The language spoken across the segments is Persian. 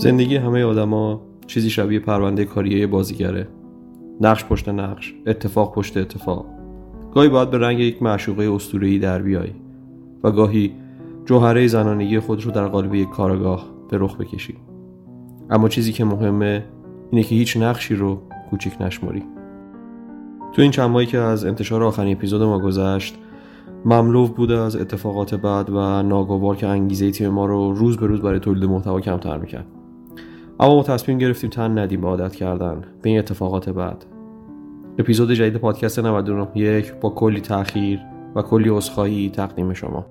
زندگی همه آدما چیزی شبیه پرونده کاریه بازیگره. نقش پشت نقش، اتفاق پشت اتفاق. گاهی باید به رنگ یک معشوقه اسطوره‌ای در بیای و گاهی جوهره زنانگی خودت رو در قالب یک کارگاه به رخ بکشی. اما چیزی که مهمه اینه که هیچ نقشی رو کوچیک نشماری. تو این چند ماهی که از انتشار آخرین اپیزود ما گذشت، مملو بوده از اتفاقات بعد و ناگوار که انگیزه تیم ما رو روز به روز برای تولید محتوا کمتر می‌کرد. اما ما تصمیم گرفتیم تن ندیم به عادت کردن به این اتفاقات بعد. اپیزود جدید پادکست 99 با کلی تأخیر و کلی عذرخواهی تقدیم شما.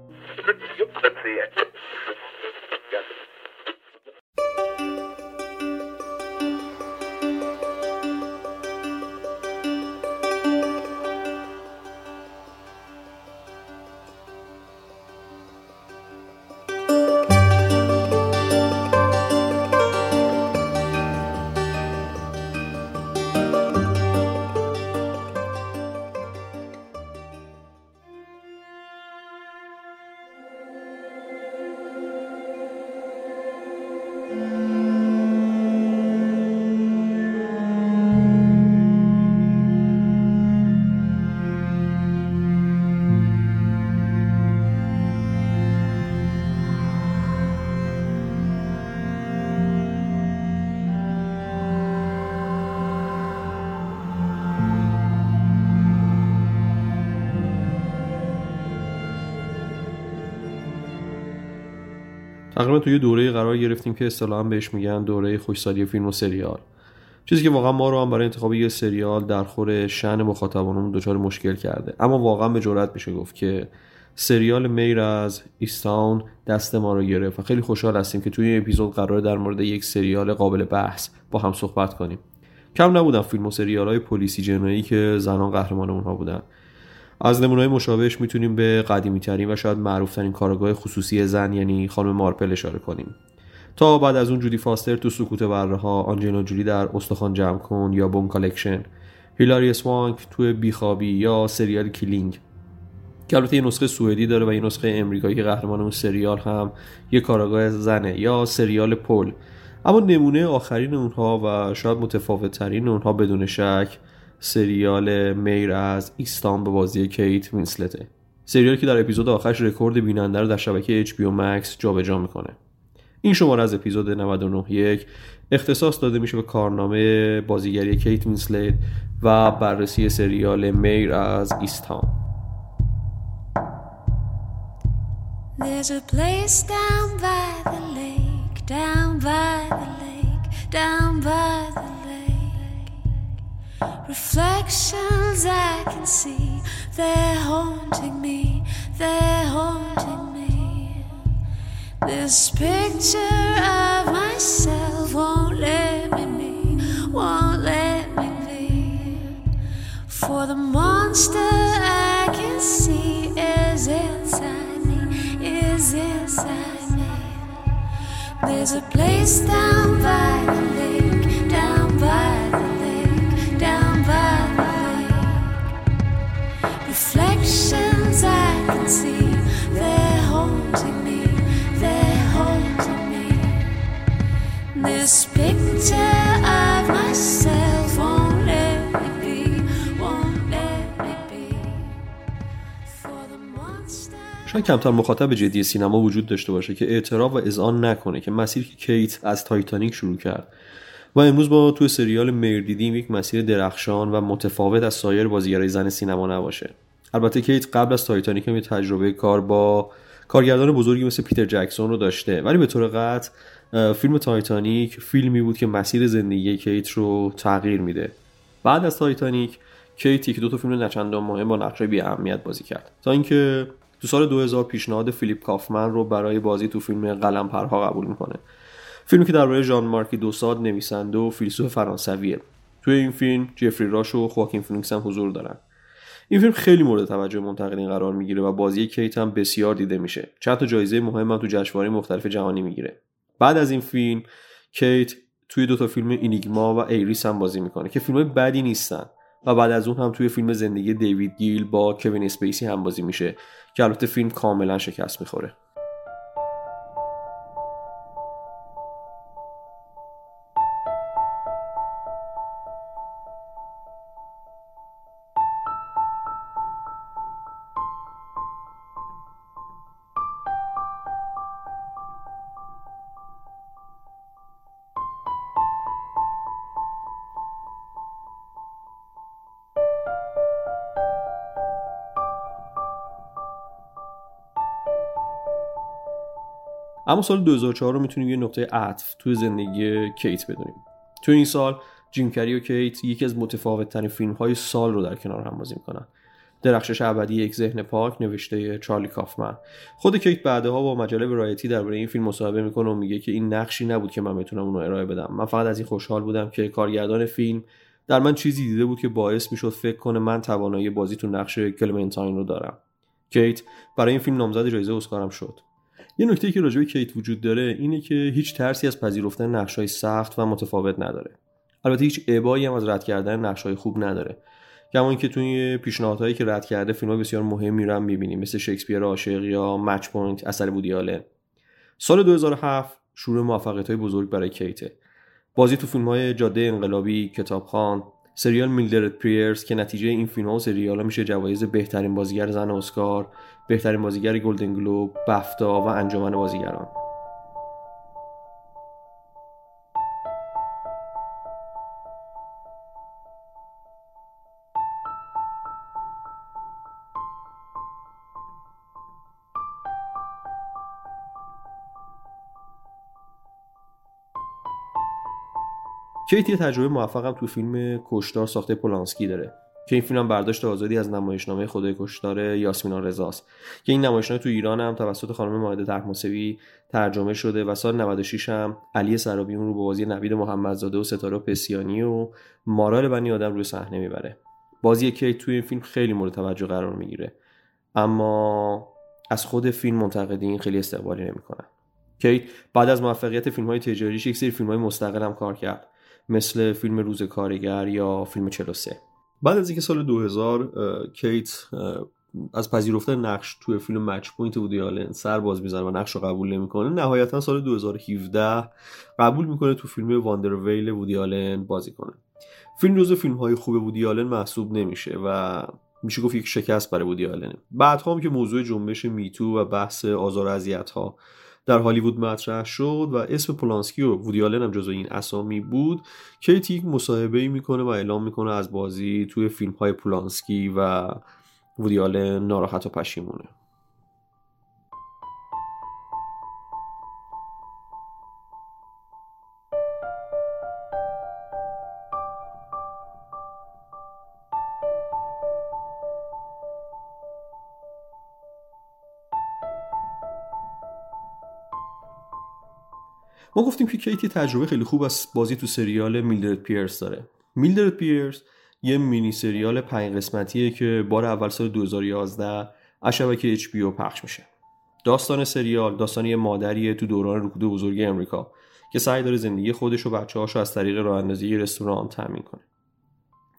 تقریبا توی دوره قرار گرفتیم که اصطلاحاً بهش میگن دوره خوشسالی فیلم و سریال. چیزی که واقعا ما رو هم برای انتخاب یه سریال در خور شأن مخاطبانمون دچار مشکل کرده. اما واقعا به جرئت میشه گفت که سریال میر از ایستاون دست ما رو گرفت و خیلی خوشحال هستیم که توی این اپیزود قراره در مورد یک سریال قابل بحث با هم صحبت کنیم. کم نبودن فیلم و سریال‌های پلیسی جنایی که زنان قهرمان اونها بودن. از نمونه‌های مشابهش میتونیم به قدیمی‌ترین و شاید معروف‌ترین کارگاه خصوصی زن یعنی خانم مارپل اشاره کنیم. تا بعد از اون جودی فاستر تو سکوت بره‌ها، آنجلینا جولی در استخوان جمع کن یا بوم کالکشن، هیلاری اسوانک تو بیخوابی یا سریال کیلینگ. که البته این نسخه سوئدی داره و این نسخه آمریکایی که قهرمان اون سریال هم یه کارگاه زنه یا سریال پل. اما نمونه آخرین اونها و شاید متفاوت‌ترین اونها بدون شک سریال میر از ایستاون به بازی کیت وینسلت، سریالی که در اپیزود آخرش رکورد بیننده رو در شبکه HBO Max جابجا میکنه. این شماره از اپیزود 99 اختصاص داده میشه به کارنامه بازیگری کیت وینسلت و بررسی سریال میر از ایستاون. There's a place down by the lake, down by the lake, down by the lake. Reflections I can see, they're haunting me, they're haunting me. This picture of myself won't let me be, won't let me be. For the monster I can see is inside me There's a place down by the lake, down by the lake Reflections I can see, they're haunting me, they're haunting me. This picture of myself won't let me be, won't let me be. For the monster. شاید کمتر مخاطب جدی سینما وجود داشته باشه که اعتراف و اذعان نکنه که مسیری که کیت از تایتانیک شروع کرد و امروز با توی سریال میر دیدیم یک مسیر درخشان و متفاوت از سایر بازیگرای زن سینما نباشه. البته کیت قبل از تایتانیک هم تجربه کار با کارگردان بزرگی مثل پیتر جکسون رو داشته، ولی به طور قطع فیلم تایتانیک فیلمی بود که مسیر زندگی کیت رو تغییر میده. بعد از تایتانیک کیت یک دو تا فیلم نچندان مهم با نقشای بی اهمیت بازی کرد تا اینکه تو سال 2000 پیشنهاد فیلیپ کافمن رو برای بازی تو فیلم قلمپرها قبول میکنه. فیلمی که درباره ژان مارکی دو ساد نویسنده و فیلسوف فرانسویه. توی این فیلم جفری راش و خواکین فینیکس هم حضور دارن. این فیلم خیلی مورد توجه منتقدین قرار میگیره و بازی کیت هم بسیار دیده میشه. چند تا جایزه مهم هم تو جشنواره‌های مختلف جهانی میگیره. بعد از این فیلم کیت توی دو تا فیلم اینیگما و ایریس هم بازی میکنه که فیلم‌های بدی نیستن و بعد از اون هم توی فیلم زندگی دیوید گیل با کوین اسپیسی هم بازی میشه که البته فیلم کاملا شکست میخوره. اما سال 2004 رو میتونیم یه نقطه عطف توی زندگی کیت بدونیم. توی این سال جیم کری و کیت یکی از متفاوت‌ترین فیلم‌های سال رو در کنار هم بازی می‌کنن. درخشش ابدی یک ذهن پاک نوشته چارلی کافمن. خود کیت بعدها با مجله ورایتی درباره این فیلم مصاحبه میکنه و میگه که این نقشی نبود که من بتونم اون رو ارائه بدم. من فقط از این خوشحال بودم که کارگردان فیلم در من چیزی دیده بود که باعث میشد فکر کنه من توانایی بازی تو نقش کلمنتاین رو دارم. کیت برای این فیلم نامزد جایزه اسکار هم شد. یه نکته‌ای که راجع به کیت وجود داره اینه که هیچ ترسی از پذیرفتن نقش‌های سخت و متفاوت نداره. البته هیچ ابایی هم از رد کردن نقش‌های خوب نداره. کما اینکه توی پیشنهادهایی که رد کرده فیلم‌های بسیار مهمی رو هم می‌بینیم، مثل شکسپیر عاشق یا مچ پوینت اثر وودی آلن. سال 2007 شروع موفقیت‌های بزرگ برای کیته. بازی تو فیلم‌های جاده انقلابی، کتابخوان، سریال میلدرد پیرس که نتیجه این فیلم‌ها و سریال‌ها میشه جوایز بهترین بازیگر زن اسکار، بهترین بازیگر گلدن گلوب، بافتا و انجمن بازیگران. کیت یه تجربه موفقم تو فیلم کشتار ساخته پولانسکی داره که این فیلم برداشت آزادی از نمایشنامه خدای کشتار یاسمین رضا است که این نمایشنامه تو ایران هم توسط خانم مائده طهماسبی ترجمه شده و سال 96 هم علی سرابی اون رو با بازی نوید محمدزاده و ستاره پسیانی و مارال بنی آدم روی صحنه میبره. بازی کیت توی این فیلم خیلی مورد توجه قرار میگیره، اما از خود فیلم منتقدین خیلی استقبالی نمیکنن. کیت بعد از موفقیت فیلم‌های تجاریش یک سری فیلم‌های مستقل هم کار کرد، مثل فیلم روز کارگر یا فیلم 43. بعد از اینکه سال 2000 کیت از پذیرفتن نقش توی فیلم مچ پوینت وودی آلن سر باز میزنه و نقش رو قبول نمیکنه، نهایتا سال 2017 قبول میکنه تو فیلم واندر ویل وودی آلن بازی کنه. فیلم جزو فیلم‌های خوب وودی آلن محسوب نمیشه و میشه گفت یک شکست برای وودی آلن. بعد هم که موضوع جنبش میتو و بحث آزار و اذیت‌ها در هالیوود مطرح شد و اسم پولانسکی و وودی آلن هم جزو این اسامی بود، کیت یک مصاحبه‌ای میکنه و اعلام میکنه از بازی توی فیلم‌های پولانسکی و وودی آلن ناراحت و پشیمونه. ما گفتیم که کیت تجربه خیلی خوب از بازی تو سریال میلدرد پیرس داره. میلدرد پیرس یه مینی سریال 5 قسمتیه که بار اول سال 2011 از شبکه HBO پخش میشه. داستان سریال داستان یه مادریه تو دوران رکود بزرگ امریکا که سعی داره زندگی خودش و بچه‌هاشو از طریق راه اندازی رستوران تامین کنه.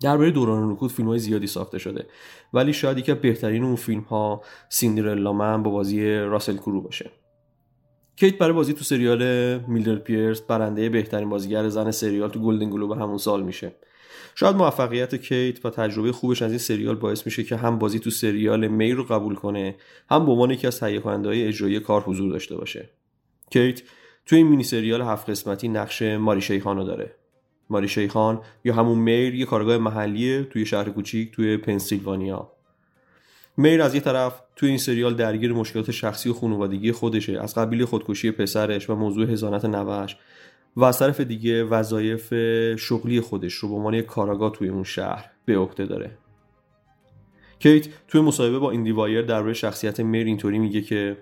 درباره دوران رکود فیلم‌های زیادی ساخته شده، ولی شاید یکی از بهترین اون فیلم‌ها سیندرلا من با بازی راسل کرو باشه. کیت برای بازی تو سریال میلدرد پیرس برنده بهترین بازیگر زن سریال تو گلدن گلوب همون سال میشه. شاید موفقیت کیت و تجربه خوبش از این سریال باعث میشه که هم بازی تو سریال می رو قبول کنه، هم به عنوان یکی از تهیه کننده‌های اجرایی کار حضور داشته باشه. کیت تو این مینی سریال 7 قسمتی نقش ماری شیخان رو داره. ماری شیخان یا همون میر یه کارگاه محلی توی شهر کوچیک توی پنسیلوانیا. میر از یه طرف توی این سریال درگیر مشکلات شخصی و خانوادگی خودشه، از قبیل خودکشی پسرش و موضوع حضانت نوه‌اش، و از طرف دیگه وظایف شغلی خودش رو به عنوان یک کاراگاه توی اون شهر به عهده داره. کیت توی مصاحبه با ایندی وایر درباره شخصیت میر اینطوری میگه که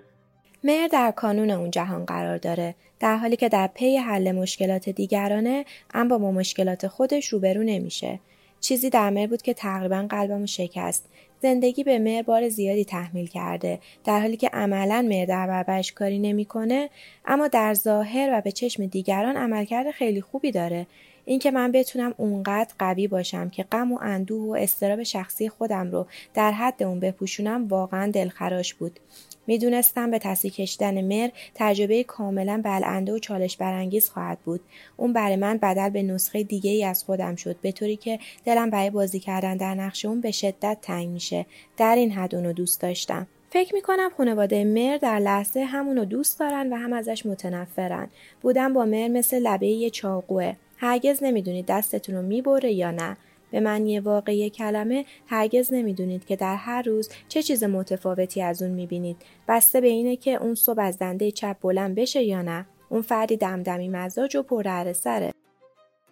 میر در کانون اون جهان قرار داره، در حالی که در پی حل مشکلات دیگرانه، اما با مشکلات خودش روبرو نمیشه. چیزی در میر بود که تقریبا قلبمو شکست. زندگی به میر بار زیادی تحمیل کرده، در حالی که عملاً میر در برابرش کاری نمی‌کنه، اما در ظاهر و به چشم دیگران عملکرد خیلی خوبی داره. اینکه من بتونم اونقدر قوی باشم که غم و اندوه و اضطراب شخصی خودم رو در حد اون بپوشونم واقعاً دلخراش بود. میدونستم به تصحیح کشیدن میر تجربه کاملاً بلنده و چالش برانگیز خواهد بود. اون برای من بدل به نسخه دیگه‌ای از خودم شد، به طوری که دلم برای بازی کردن در نقش اون به شدت تنگ میشه. در این حد اونو دوست داشتم. فکر میکنم خانواده میر در لحظه همونو دوست دارن و هم ازش متنفرن. بودن با میر مثل لبه یه چاقوه. هرگز نمیدونید دستتون رو میبره یا نه. به معنی واقعی کلمه هرگز نمیدونید که در هر روز چه چیز متفاوتی از اون میبینید. بسته به اینه که اون صبح از دنده چپ بلند بشه یا نه. اون فردی دمدمی مزاج و پرهر سره.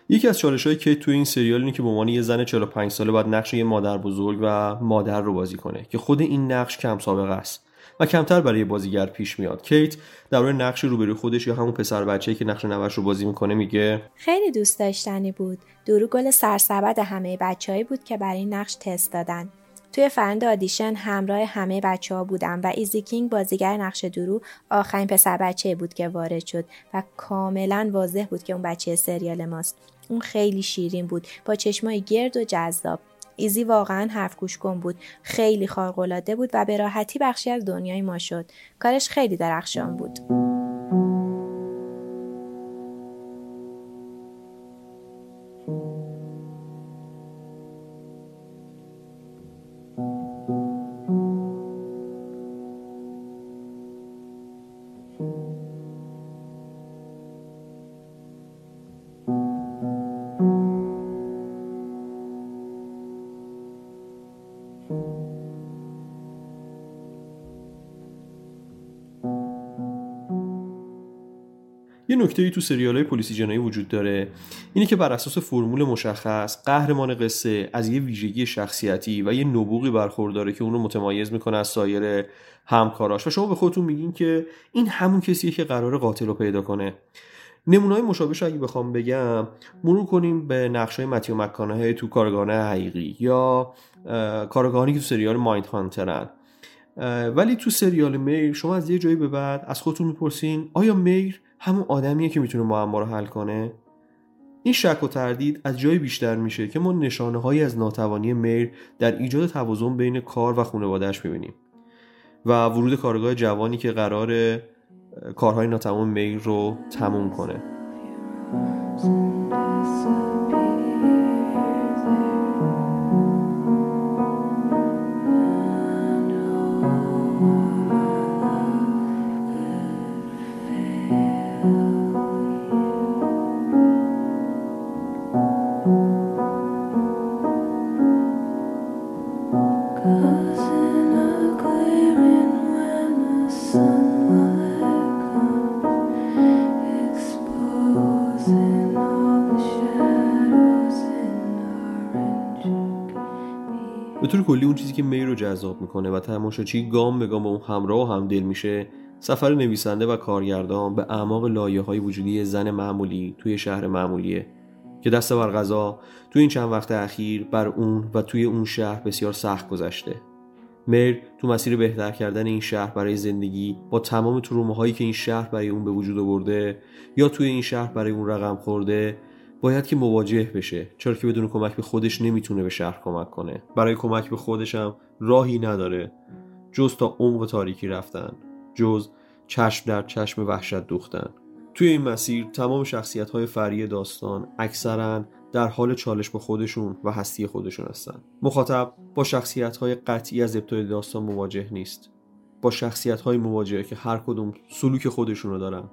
یکی از چالش‌های کیت تو این سریال اینه که به عنوان یه زن 45 ساله باید نقش یه مادر بزرگ و مادر رو بازی کنه که خود این نقش کم سابقه است و کمتر برای بازیگر پیش میاد. کیت در مورد نقش روبروی خودش یا همون پسر بچه‌ای که نقش نوش رو بازی میکنه میگه خیلی دوست داشتنی بود. درو گل سرسبد همه بچه‌ای بود که برای نقش تست دادن. توی فرند آدیشن همراه همه بچه‌ها بودم و ایزی کینگ بازیگر نقش درو آخرین پسر بچه‌ای بود که وارد شد و کاملا واضح بود که اون بچه‌ی سریال ماست. اون خیلی شیرین بود، با چشمای گرد و جذاب. ایزی واقعا حرف گوش کن بود، خیلی خارق‌العاده بود و به راحتی بخشی از دنیای ما شد. کارش خیلی درخشان بود. نکته‌ای تو سریال‌های پلیسی جنایی وجود داره اینه که بر اساس فرمول مشخص قهرمان قصه از یه ویژگی شخصیتی و یه نبوغی برخورداره که اون رو متمایز میکنه از سایر همکاراش و شما به خودتون میگین که این همون کسیه که قرار قاتل رو پیدا کنه. نمونه‌های مشابهش اگه بخوام بگم مرور کنیم به نقش‌های متیو مک‌کاناهی تو کارگاهان حقیقی یا کارگاهانی که تو سریال مایند هانترن. ولی تو سریال میر شما از یه جایی به بعد از خودتون میپرسین آیا میر همون آدمیه که میتونه معما رو حل کنه؟ این شک و تردید از جای بیشتر میشه که ما نشانه‌هایی از ناتوانی میر در ایجاد توازن بین کار و خانواده‌اش می‌بینیم و ورود کارگاه جوانی که قراره کارهای ناتمام میر رو تموم کنه. به طور کلی اون چیزی که میر رو جذاب میکنه و تماشاچی گام به گام با اون همراه و همدل میشه سفر نویسنده و کارگردان به اعماق لایه‌های وجودی زن معمولی توی شهر معمولیه که دست بر قضا توی این چند وقت اخیر بر اون و توی اون شهر بسیار سخت گذشته. میر تو مسیر بهتر کردن این شهر برای زندگی با تمام تروماهایی که این شهر برای اون به وجود آورده یا توی این شهر برای اون رقم خورده باید که مواجه بشه، چرا که بدون کمک به خودش نمیتونه به شهر کمک کنه. برای کمک به خودش هم راهی نداره جز تا عمق تاریکی رفتن، جز چشم در چشم وحشت دوختن. توی این مسیر تمام شخصیت‌های فرعی داستان اکثراً در حال چالش با خودشون و هستی خودشون هستن. مخاطب با شخصیت‌های قطعی از ابتدای داستان مواجه نیست، با شخصیت‌های مواجهه که هر کدوم سلوک خودشون رو دارن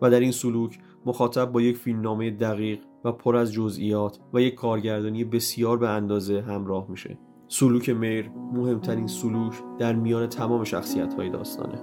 و در این سلوک مخاطب با یک فیلمنامه دقیق و پر از جزئیات و یک کارگردانی بسیار به اندازه همراه میشه. سلوک میر مهمترین سلوک در میان تمام شخصیت‌های داستانه.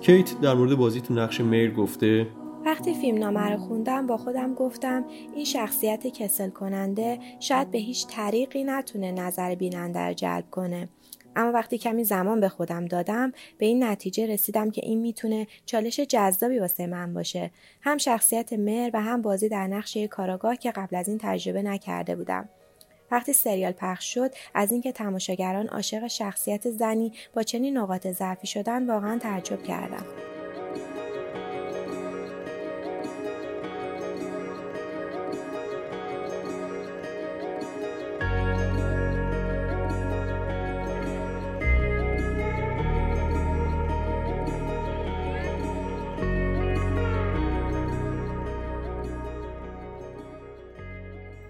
کیت در مورد بازی تو نقش میر گفته وقتی فیلمنامه رو خوندم با خودم گفتم این شخصیت کسل کننده شاید به هیچ طریقی نتونه نظر بیننده رو جلب کنه، اما وقتی کمی زمان به خودم دادم به این نتیجه رسیدم که این میتونه چالش جذابی واسه من باشه، هم شخصیت میر و هم بازی در نقش یک کاراگاه که قبل از این تجربه نکرده بودم. وقتی سریال پخش شد از اینکه تماشاگران عاشق شخصیت زنی با چنین نقاط ضعفی شدن واقعا تعجب کردم.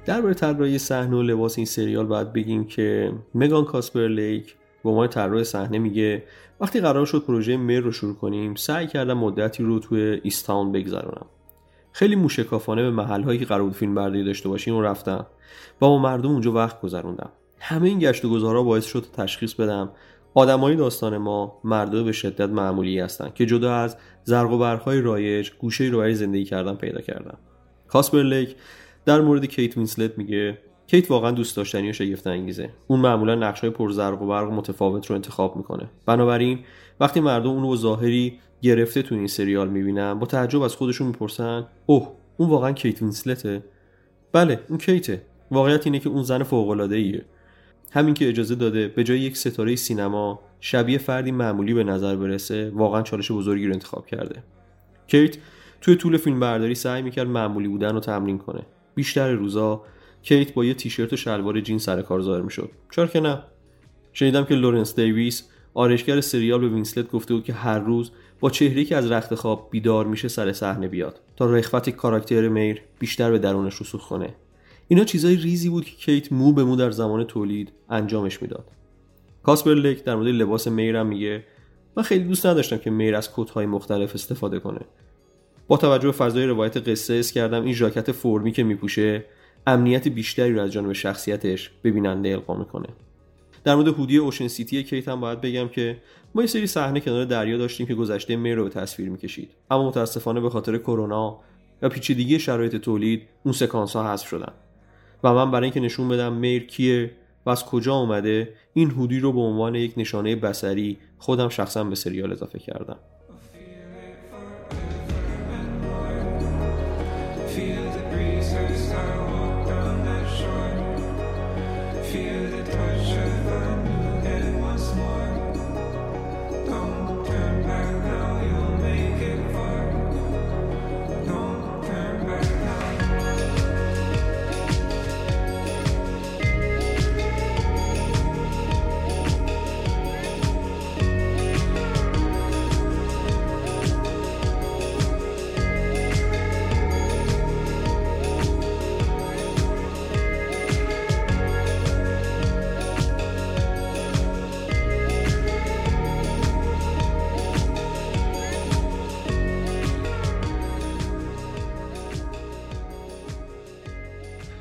درباره طراحی صحنه و لباس این سریال باید بگیم که مگان کاسپرلیک به عنوان طراح صحنه میگه وقتی قرار شد پروژه میر رو شروع کنیم سعی کردم مدتی رو توی ایستاون بگذرونم. خیلی موشکافانه به محل‌هایی که قرار بود فیلمبرداری داشته باشیم و رفتم با مردم اونجا وقت گذروندم. همه این گشت و گذارا باعث شد تشخیص بدم آدمای داستان ما مردم به شدت معمولی هستن که جدا از زرق و برق‌های رایج گوشه‌ای رو برای زندگی کردن پیدا کردم. کاسپرلیک در مورد کیت وینسلت میگه کیت واقعا دوست داشتنی و شگفت انگیزه. اون معمولا نقش‌های پر زرق و برق متفاوت رو انتخاب میکنه. بنابراین وقتی مردم اون رو ظاهری گرفته تو این سریال میبینن با تعجب از خودشون میپرسن اوه اون واقعا کیت وینسلته؟ بله اون کیته. واقعیت اینه که اون زن فوق‌العاده‌ایه. همین که اجازه داده به جای یک ستاره سینما شبیه فردی معمولی به نظر برسه واقعا چالش بزرگی رو انتخاب کرده. کیت توی طول فیلمبرداری سعی میکرد معمولی بودن رو تمرین کنه. بیشتر روزا کیت با یه تیشرت و شلوار جین سر کار ظاهر میشد. چرا که نه؟ شنیدم که لورنس دیویس آرایشگر سریال به وینسلت گفته بود که هر روز با چهره‌ای که از رخت خواب بیدار میشه سر صحنه بیاد تا رغبت کاراکتر میر بیشتر به درونش رسوخ کنه. اینا چیزای ریزی بود که کیت مو به مو در زمان تولید انجامش میداد. کاسپرلیک در مورد لباس میرم میگه من خیلی دوست نداشتم که میر از کت‌های مختلف استفاده کنه. با توجه به فضای روایت قصه اس کردم این ژاکت فرمی که میپوشه امنیت بیشتری رو از جانب شخصیتش به بیننده القا میکنه. در مورد هودی اوشن سیتی کیت هم باید بگم که ما یه سری صحنه کنار دریا داشتیم که گذشته میر رو به تصویر میکشید، اما متاسفانه به خاطر کرونا یا پیچیدگی شرایط تولید اون سکانس‌ها حذف شدن. و من برای اینکه نشون بدم میر کیه و از کجا اومده این هودی رو به عنوان یک نشانه بصری خودم شخصا به سریال اضافه کردم.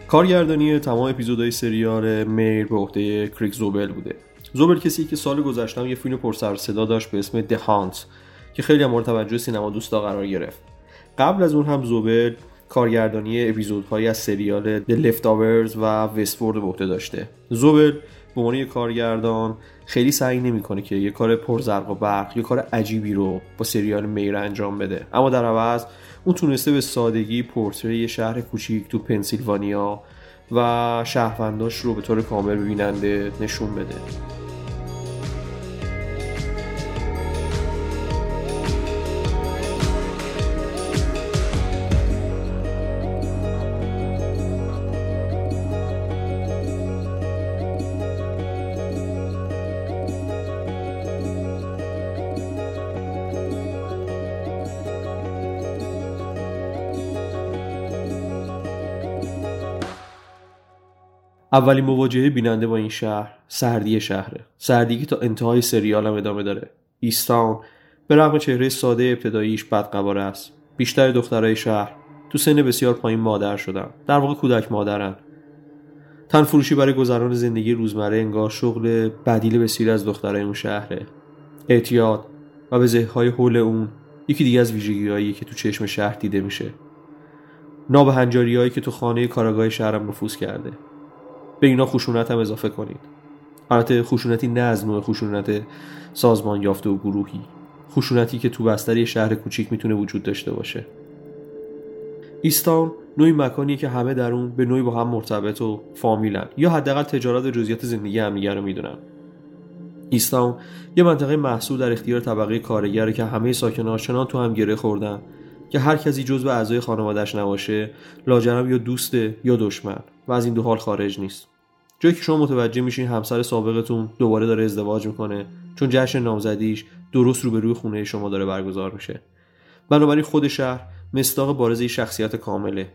کارگردانی تمام اپیزودهای سریال میر به عهده کریک زوبل بوده. زوبل کسی که سال گذشته هم یه فیلم پر سر صدا داشت به اسم ده هانت که خیلی مورد توجه سینما دوستا قرار گرفت. قبل از اون هم زوبل کارگردانی اپیزودهایی از سریال The Leftovers و Westworld به عهده داشته. زوبل به عنوان یک کارگردان خیلی سعی نمی‌کنه که یه کار پر زرق و برق، یه کار عجیبی رو با سریال میر انجام بده. اما در عوض اون تونسته به سادگی پورتری یه شهر کوچیک تو پنسیلوانیا و شهرونداش رو به طور کامل ببیننده نشون بده. اولین مواجهه بیننده با این شهر سردی شهره. سردی که تا انتهای سریال هم ادامه داره. ایستان به رغم چهره ساده ابتداییش بدقواره است. بیشتر دخترای شهر تو سن بسیار پایین مادر شدن. در واقع کودک مادرن. تن فروشی برای گذران زندگی روزمره انگار شغل بدیل بسیاری از دخترای اون شهره. اعتیاد و به زههای حول اون یکی دیگه از ویژگی‌هایی که تو چشم شهر دیده میشه. نابهنجاری‌هایی که تو خانه کاراگاه شهرم نفوذ کرده. به اینا خشونت هم اضافه کنید. البته خشونتی نه از نوع خشونت سازمان یافته و گروهی، خشونتی که تو بستر شهر کوچیک میتونه وجود داشته باشه. ایستان نوعی مکانیه که همه در اون به نوعی با هم مرتبط و فامیلن یا حداقل تجارت و جزئیات زندگی همدیگه رو میدونن. ایستان یه منطقه محصور در اختیار طبقه کارگره که همه ساکناش چنان تو هم گره خوردن که هر کسی جزو اعضای خانواده‌اش نباشه لاجرم یا دوسته یا دشمن و از این دو حال خارج نیست. جایی که شما متوجه میشین همسر سابقتون دوباره داره ازدواج میکنه چون جشن نامزدیش درست روبروی خونه شما داره برگزار میشه. بنابراین خود شهر مصداق بارزه شخصیت کامله.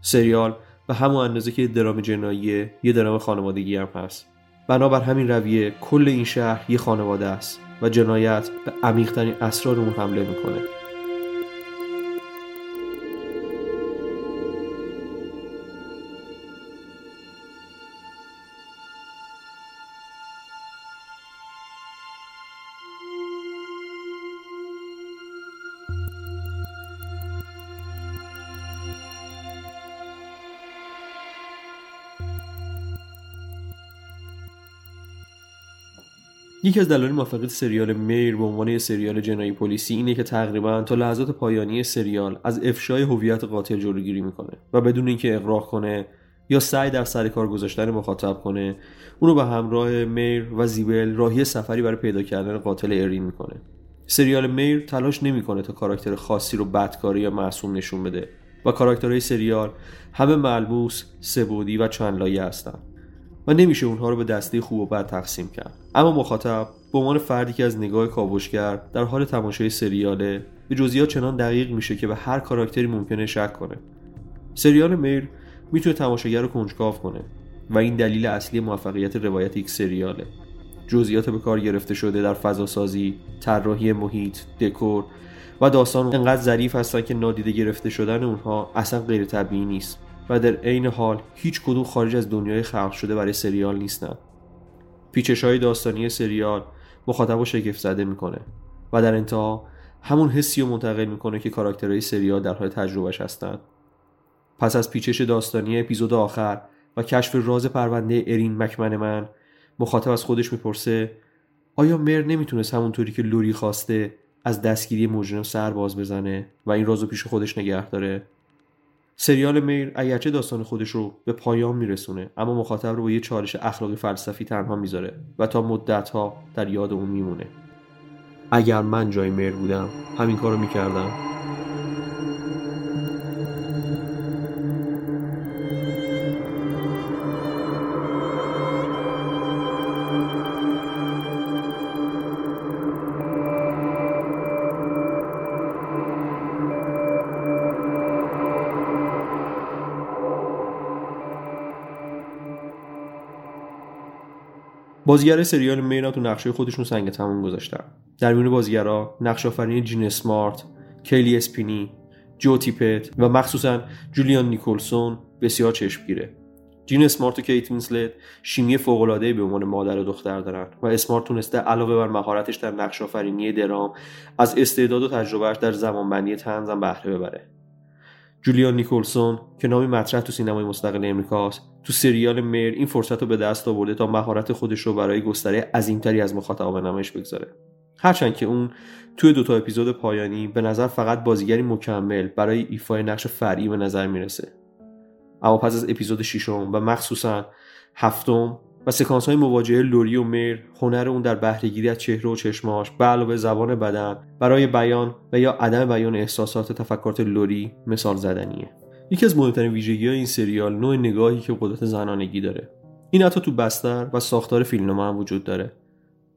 سریال و همون اندازه که درام جناییه یه درام خانوادگی هم هست. بنابر همین رویه کل این شهر یه خانواده است و جنایت به عمیق‌ترین اسرار اون حمله میکنه. یکی از دلایل موفقیت سریال میر به عنوان یک سریال جنایی پلیسی اینه که تقریباً تا لحظات پایانی سریال از افشای هویت قاتل جلوگیری میکنه و بدون اینکه اغراق کنه یا سعی در سر کار گذاشتن مخاطب کنه، اونو به همراه میر و زیبل راهی سفری برای پیدا کردن قاتل ارین میکنه. سریال میر تلاش نمیکنه تا کاراکتر خاصی رو بدکاری یا معصوم نشون بده و کاراکترهای سریال همه ملموس، سه‌بعدی و چند لایه هستن و نمیشه اونها رو به دسته خوب و بد تقسیم کرد. اما مخاطب به عنوان فردی که از نگاه کاوشگر در حال تماشای سریاله، به جزئیات چنان دقیق میشه که به هر کاراکتری ممکنه شک کنه. سریال میر میتونه تماشاگر رو کنجکاو کنه و این دلیل اصلی موفقیت روایت یک سریاله. جزئیات به کار گرفته شده در فضاسازی، طراحی محیط، دکور و داستان انقدر ظریف هستن که نادیده گرفته شدن اونها اصلا غیر طبیعی نیست و در عین حال هیچ کدوم خارج از دنیای خلق شده برای سریال نیستن. پیچش‌های داستانی سریال مخاطب رو شگفت‌زده میکنه و در انتها همون حسی رو منتقل میکنه که کاراکترهای سریال در حال تجربهش هستن. پس از پیچش داستانی اپیزود آخر و کشف راز پرونده ارین مکمن من، مخاطب از خودش میپرسه آیا مر نمیتونست همونطوری که لوری خواسته از دستگیری مجرم سر باز بزنه و این راز رو پیش خودش نگه داره؟ سریال میر اگرچه داستان خودش رو به پایان میرسونه، اما مخاطب رو با یه چالش اخلاقی فلسفی تنها میذاره و تا مدت‌ها در یاد اون میمونه. اگر من جای میر بودم همین کارو میکردم. بازیگرای سریال میر تو نقشه خودشون سنگ تموم گذاشتن. در میون بازیگرا نقش‌آفرین جین اسمارت، کیلی اسپینی، جو تیپت و مخصوصاً جولیان نیکولسون بسیار چشمگیره. جین اسمارت و کیت وینسلت شیمی فوق‌العاده‌ای به عنوان مادر و دختر دارن و اسمارت تونسته علاوه بر مهارتش در نقش‌آفرینی درام، از استعداد و تجربه‌اش در زمانبندی طنز هم بهره ببره. جولیان نیکولسون که نامی مطرح تو سینمای مستقل امریکاست، تو سریال میر این فرصت رو به دست آورده تا مهارت خودش رو برای گستره عظیم‌تری از مخاطبان نمایش بگذاره. هرچند که اون توی دوتا اپیزود پایانی به نظر فقط بازیگری مکمل برای ایفای نقش فرعی به نظر میرسه. اما پس از اپیزود 6 و مخصوصاً 7 و سکانس‌های مواجهه لوری و میر، هنر اون در بهره‌گیری از چهره و چشماش به علاوه زبان بدن برای بیان و یا عدم بیان احساسات تفکرات لوری مثال زدنیه. یکی از مهمترین ویژگی‌های این سریال نوع نگاهی که قدرت زنانگی داره. این حتی تو بستر و ساختار فیلمنامه هم وجود داره.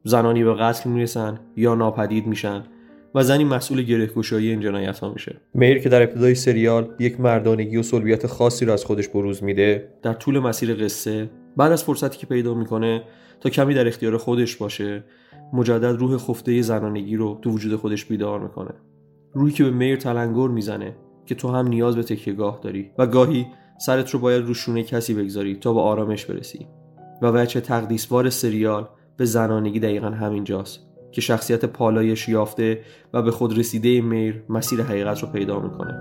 زنانی به قتل می‌رسن یا ناپدید میشن و زنی مسئول گره‌گشایی این جنایت‌ها میشه. میر که در ابتدای سریال یک مردانگی و سلبیت خاصی را از خودش بروز میده، در طول مسیر قصه بعد از فرصتی که پیدا میکنه تا کمی در اختیار خودش باشه، مجدد روح خفته زنانگی رو تو وجود خودش بیدار میکنه. روحی که به میر تلنگر میزنه که تو هم نیاز به تکیه‌گاه داری و گاهی سرت رو باید رو شونه کسی بگذاری تا به آرامش برسی. و وجه تقدیسوار سریال به زنانگی دقیقاً همینجاست که شخصیت پالایش یافته و به خود رسیده میر مسیر حقیقت رو پیدا میکنه.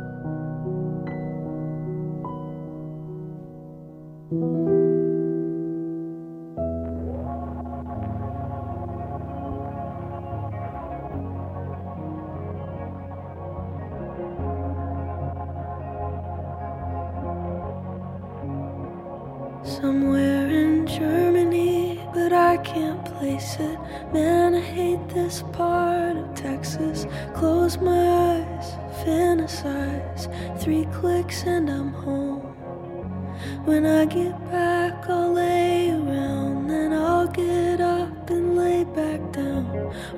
Somewhere in Germany, but I can't place it. Man, I hate this part of Texas. Close my eyes, fantasize. 3 clicks and I'm home. When I get back, I'll lay around. Then I'll get up and lay back down.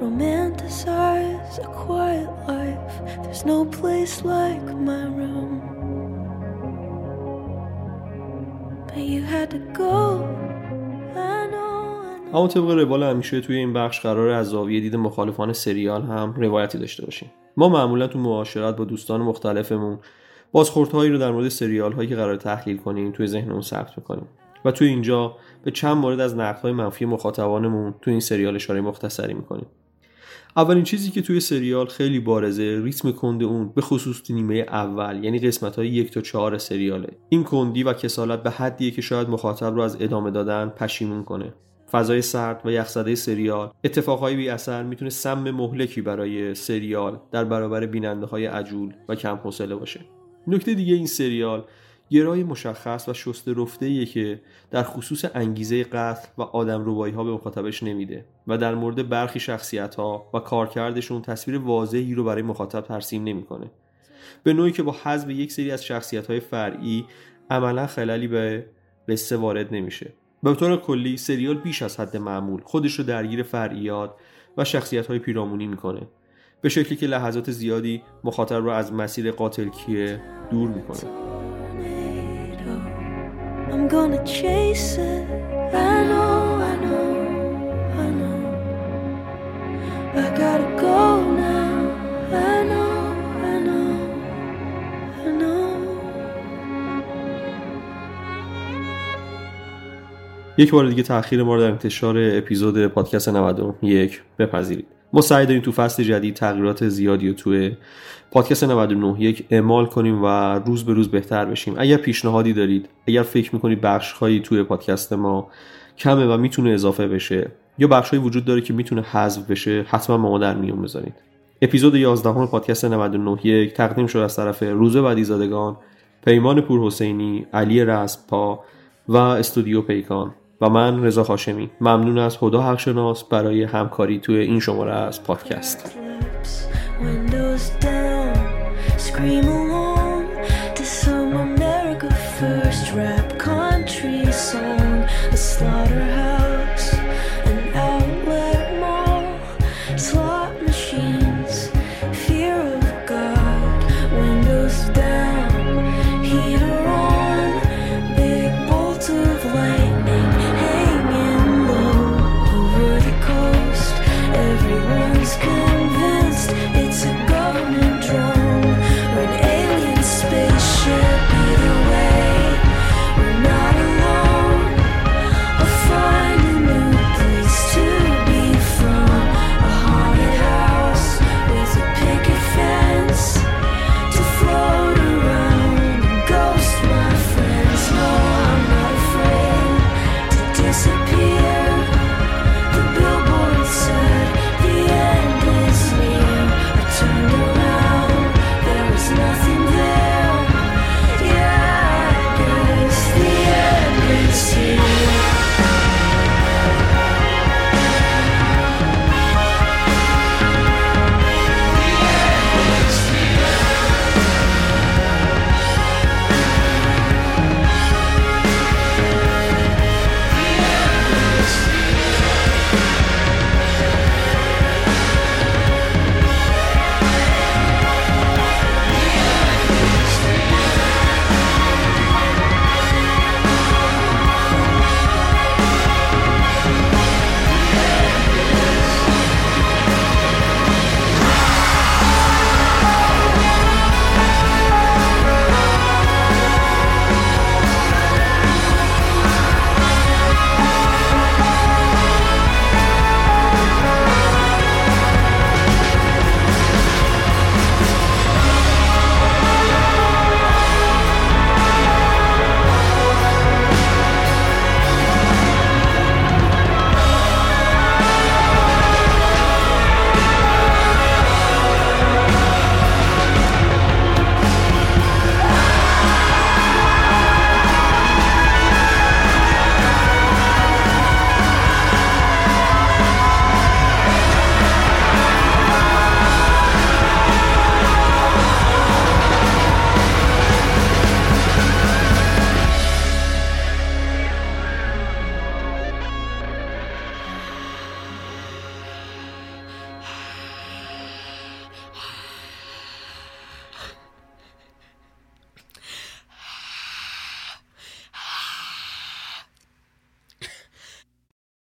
Romanticize a quiet life. There's no place like my room. اما طبق روال همیشه توی این بخش قراره از زاویه دید مخالفان سریال هم روایتی داشته باشیم. ما معمولا تو معاشرت با دوستان مختلفمون بازخوردهایی رو در مورد سریال هایی که قراره تحلیل کنیم توی ذهنمون ثبت می‌کنیم و توی اینجا به چند مورد از نقدهای منفی مخاطبانمون توی این سریال اشاره مختصری می‌کنیم. اولین چیزی که توی سریال خیلی بارزه ریتم کند اون، به خصوص نیمه اول، یعنی قسمت‌های 1 تا 4 سریاله. این کندی و کسالت به حدیه که شاید مخاطب رو از ادامه دادن پشیمون کنه. فضای سرد و یخزده سریال، اتفاقهای بی اثر میتونه سم مهلکی برای سریال در برابر بیننده‌های عجول و کم حوصله باشه. نکته دیگه این سریال گرای مشخص و شسته رفته‌ایه که در خصوص انگیزه قتل و آدمربایی‌ها به مخاطبش نمیده و در مورد برخی شخصیت‌ها و کارکردشون تصویر واضحی رو برای مخاطب ترسیم نمی‌کنه. به نوعی که با حذف یک سری از شخصیت‌های فرعی عملاً خللی به قصه وارد نمیشه. به طور کلی سریال بیش از حد معمول خودش رو درگیر فرعیات و شخصیت‌های پیرامونی می‌کنه، به شکلی که لحظات زیادی مخاطب رو از مسیر قاتل کیه دور می‌کنه. I'm gonna chase it. I know. I gotta go now. I know. یک بار دیگه تأخیر ما رو در انتشار اپیزود پادکست 91 بپذیرید. ما سعی داریم تو فصل جدید تغییرات زیادی رو توی پادکست 991 اعمال کنیم و روز به روز بهتر بشیم. اگر پیشنهادی دارید، اگر فکر میکنید بخش‌هایی توی پادکست ما کمه و میتونه اضافه بشه یا بخش‌هایی وجود داره که میتونه حذف بشه، حتما ما در میون بذارید. اپیزود 11 پادکست 991 تقدیم شد از طرف روزبه بدیزادگان، پیمان پورحسینی، علی رزمپا و استودیو پیکان و من رضا هاشمی. ممنون از هدا حقشناس برای همکاری توی این شماره از پادکست.